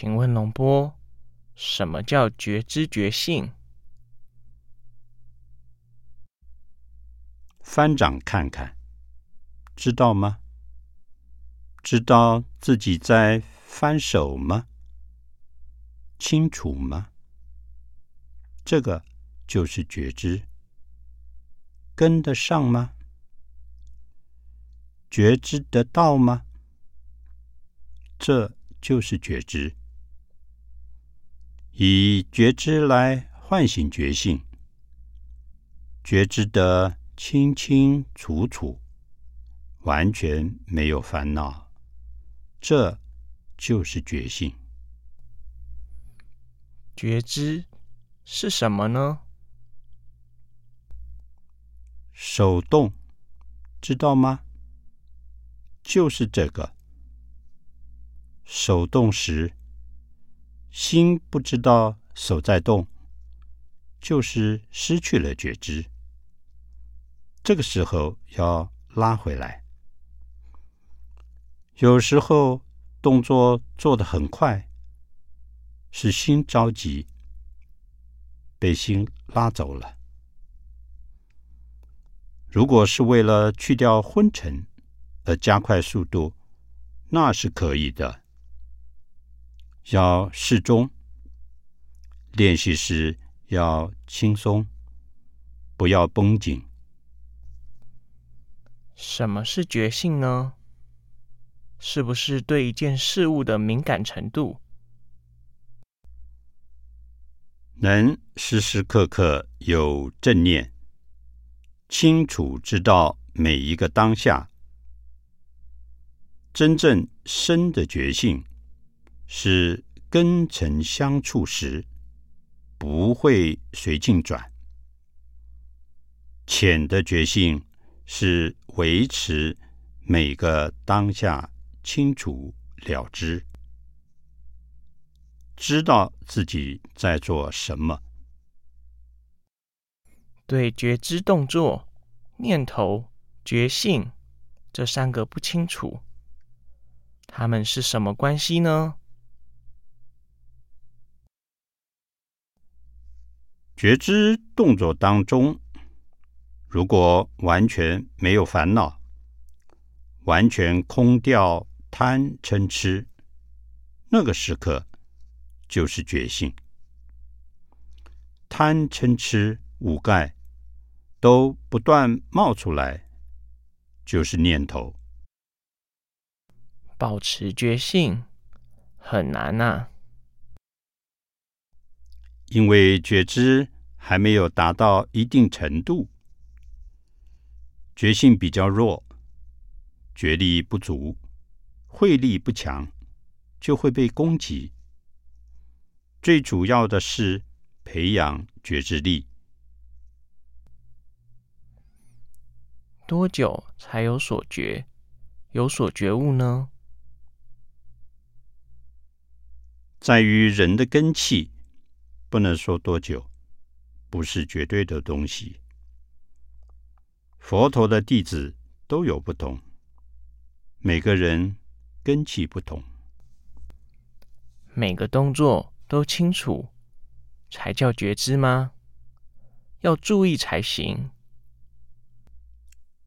请问龙波，什么叫觉知觉性？翻掌看看，知道吗？知道自己在翻手吗？清楚吗？这个就是觉知。跟得上吗？觉知得到吗？这就是觉知。以觉知来唤醒觉性，觉知得清清楚楚，完全没有烦恼，这就是觉性。觉知是什么呢？手动，知道吗？就是这个。手动时，心不知道手在动，就是失去了觉知。这个时候要拉回来。有时候动作做得很快，使心着急，被心拉走了。如果是为了去掉昏沉而加快速度，那是可以的，要适中，练习时要轻松，不要绷紧。什么是觉性呢？是不是对一件事物的敏感程度？能时时刻刻有正念，清楚知道每一个当下。真正深的觉性是跟尘相处时，不会随境转。浅的觉性是维持每个当下清楚了之，知道自己在做什么。对觉知动作、念头、觉性这三个不清楚，它们是什么关系呢？觉知动作当中，如果完全没有烦恼，完全空掉贪嗔痴，那个时刻就是觉性。贪嗔痴五盖都不断冒出来，就是念头。保持觉性很难啊，因为觉知还没有达到一定程度，觉性比较弱，觉力不足，慧力不强，就会被攻击。最主要的是培养觉知力。多久才有所觉，有所觉悟呢？在于人的根器，不能说多久，不是绝对的东西。佛陀的弟子都有不同，每个人根器不同。每个动作都清楚，才叫觉知吗？要注意才行。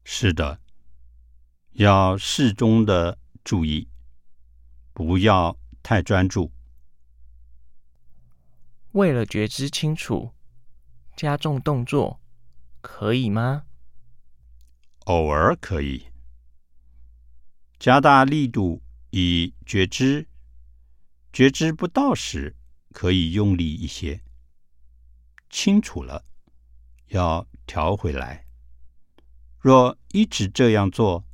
是的，要适中的注意，不要太专注。为了觉知清楚，加重动作，可以吗？偶尔可以。加大力度以觉知，觉知不到时可以用力一些。清楚了，要调回来。若一直这样做，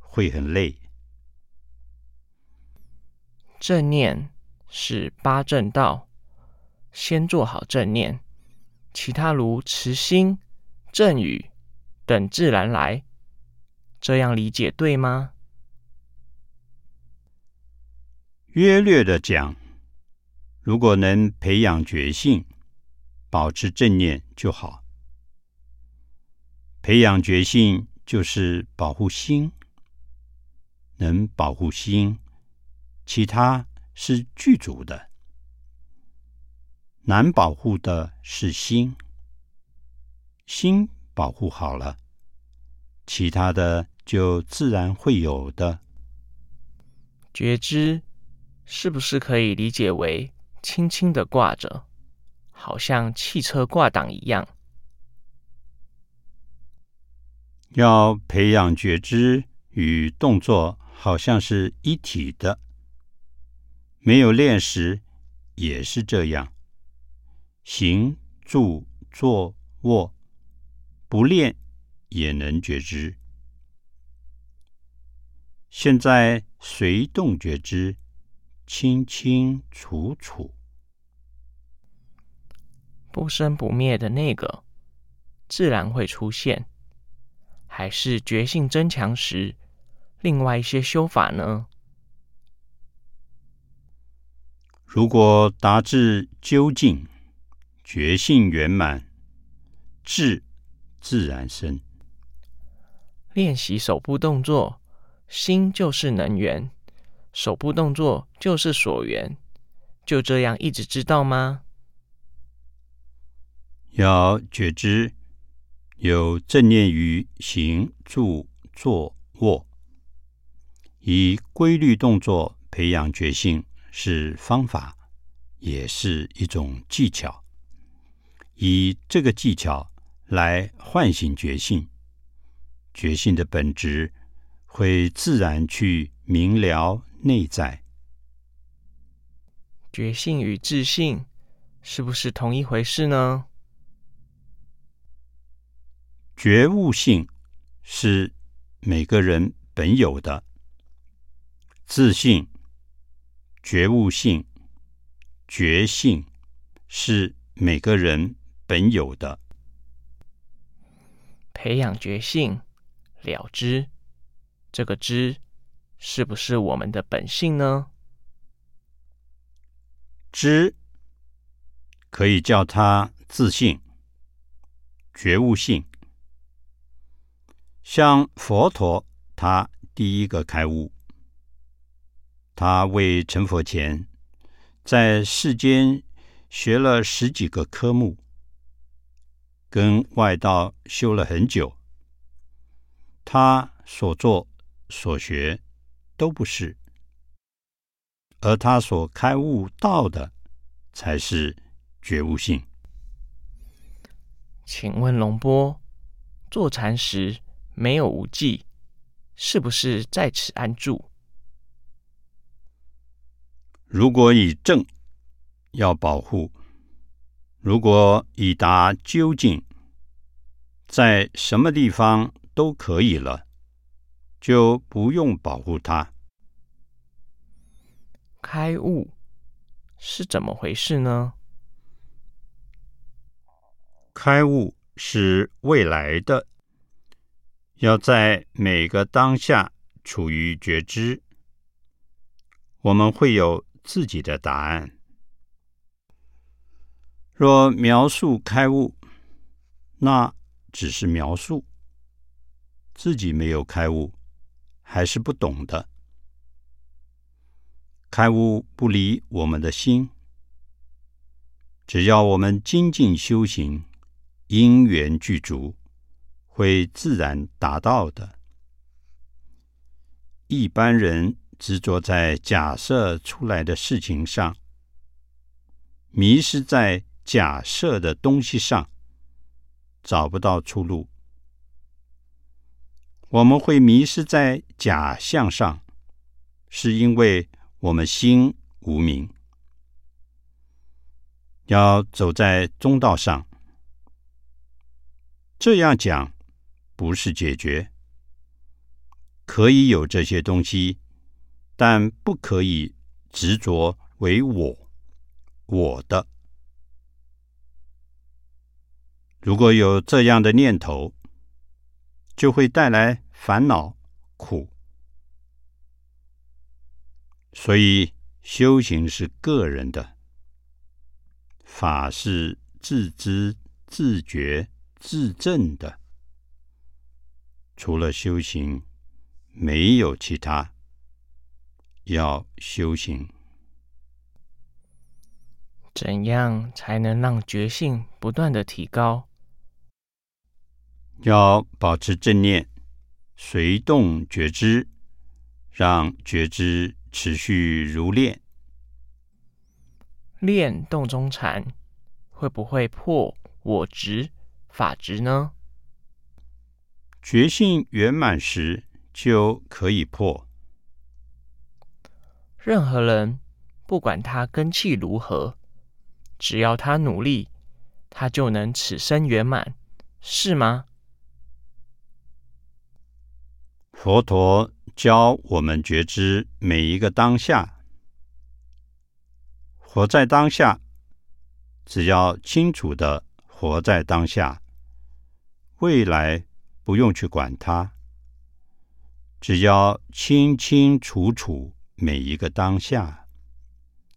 会很累。正念是八正道，先做好正念，其他如持心、正语等自然来。这样理解对吗？约略的讲，如果能培养觉性，保持正念就好。培养觉性就是保护心，能保护心，其他是具足的，难保护的是心。心保护好了，其他的就自然会有的。觉知是不是可以理解为轻轻的挂着，好像汽车挂档一样？要培养觉知与动作好像是一体的，没有练时也是这样，行、住、坐、卧，不练也能觉知。现在随动觉知，清清楚楚。不生不灭的那个自然会出现，还是觉性增强时另外一些修法呢？如果达至究竟，觉性圆满，智自然生。练习手部动作，心就是能源，手部动作就是所缘，就这样一直知道吗？要觉知，有正念于行、住、坐、卧，以规律动作培养觉性。是方法，也是一种技巧。以这个技巧来唤醒觉性，觉性的本质会自然去明了内在。觉性与自性是不是同一回事呢？觉悟性是每个人本有的，自性、觉悟性、觉性是每个人本有的。培养觉性了知，这个知是不是我们的本性呢？知可以叫它自性、觉悟性。像佛陀，他第一个开悟，他未成佛前，在世间学了10几个科目，跟外道修了很久。他所做所学都不是，而他所开悟到的才是觉悟性。请问龙波，坐禅时没有无记，是不是在此安住？如果以正，要保护；如果以达究竟，在什么地方都可以了，就不用保护它。开悟是怎么回事呢？开悟是未来的，要在每个当下处于觉知，我们会有自己的答案。若描述开悟，那只是描述，自己没有开悟，还是不懂的。开悟不离我们的心，只要我们精进修行，因缘具足，会自然达到的。一般人执着在假设出来的事情上，迷失在假设的东西上，找不到出路。我们会迷失在假象上，是因为我们心无明。要走在中道上，这样讲不是解决，可以有这些东西，但不可以执着为我，我的。如果有这样的念头，就会带来烦恼、苦。所以修行是个人的，法是自知、自觉、自证的。除了修行，没有其他。要修行。怎样才能让觉性不断的提高？要保持正念，随动觉知，让觉知持续如练。练动中禅，会不会破我执、法执呢？觉性圆满时就可以破。任何人，不管他根器如何，只要他努力，他就能此生圆满，是吗？佛陀教我们觉知每一个当下，活在当下，只要清楚的活在当下，未来不用去管它，只要清清楚楚每一个当下，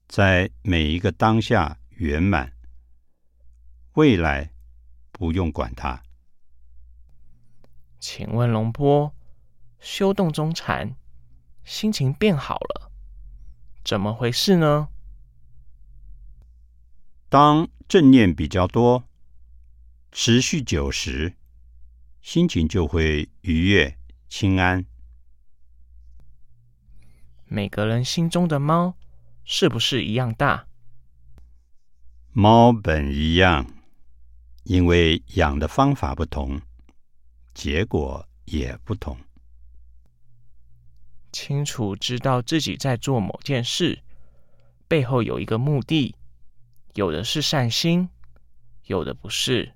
在每一个当下圆满，未来不用管它。请问龙波，修动中禅，心情变好了，怎么回事呢？当正念比较多，持续久时，心情就会愉悦、清安。每个人心中的猫是不是一样大？猫本一样，因为养的方法不同，结果也不同。清楚知道自己在做某件事，背后有一个目的，有的是善心，有的不是。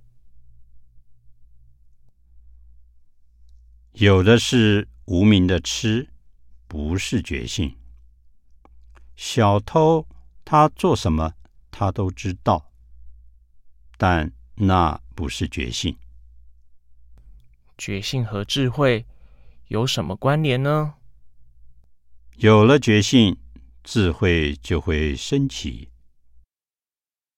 有的是无名的痴，不是觉性。小偷他做什么他都知道，但那不是觉性。觉性和智慧有什么关联呢？有了觉性，智慧就会升起，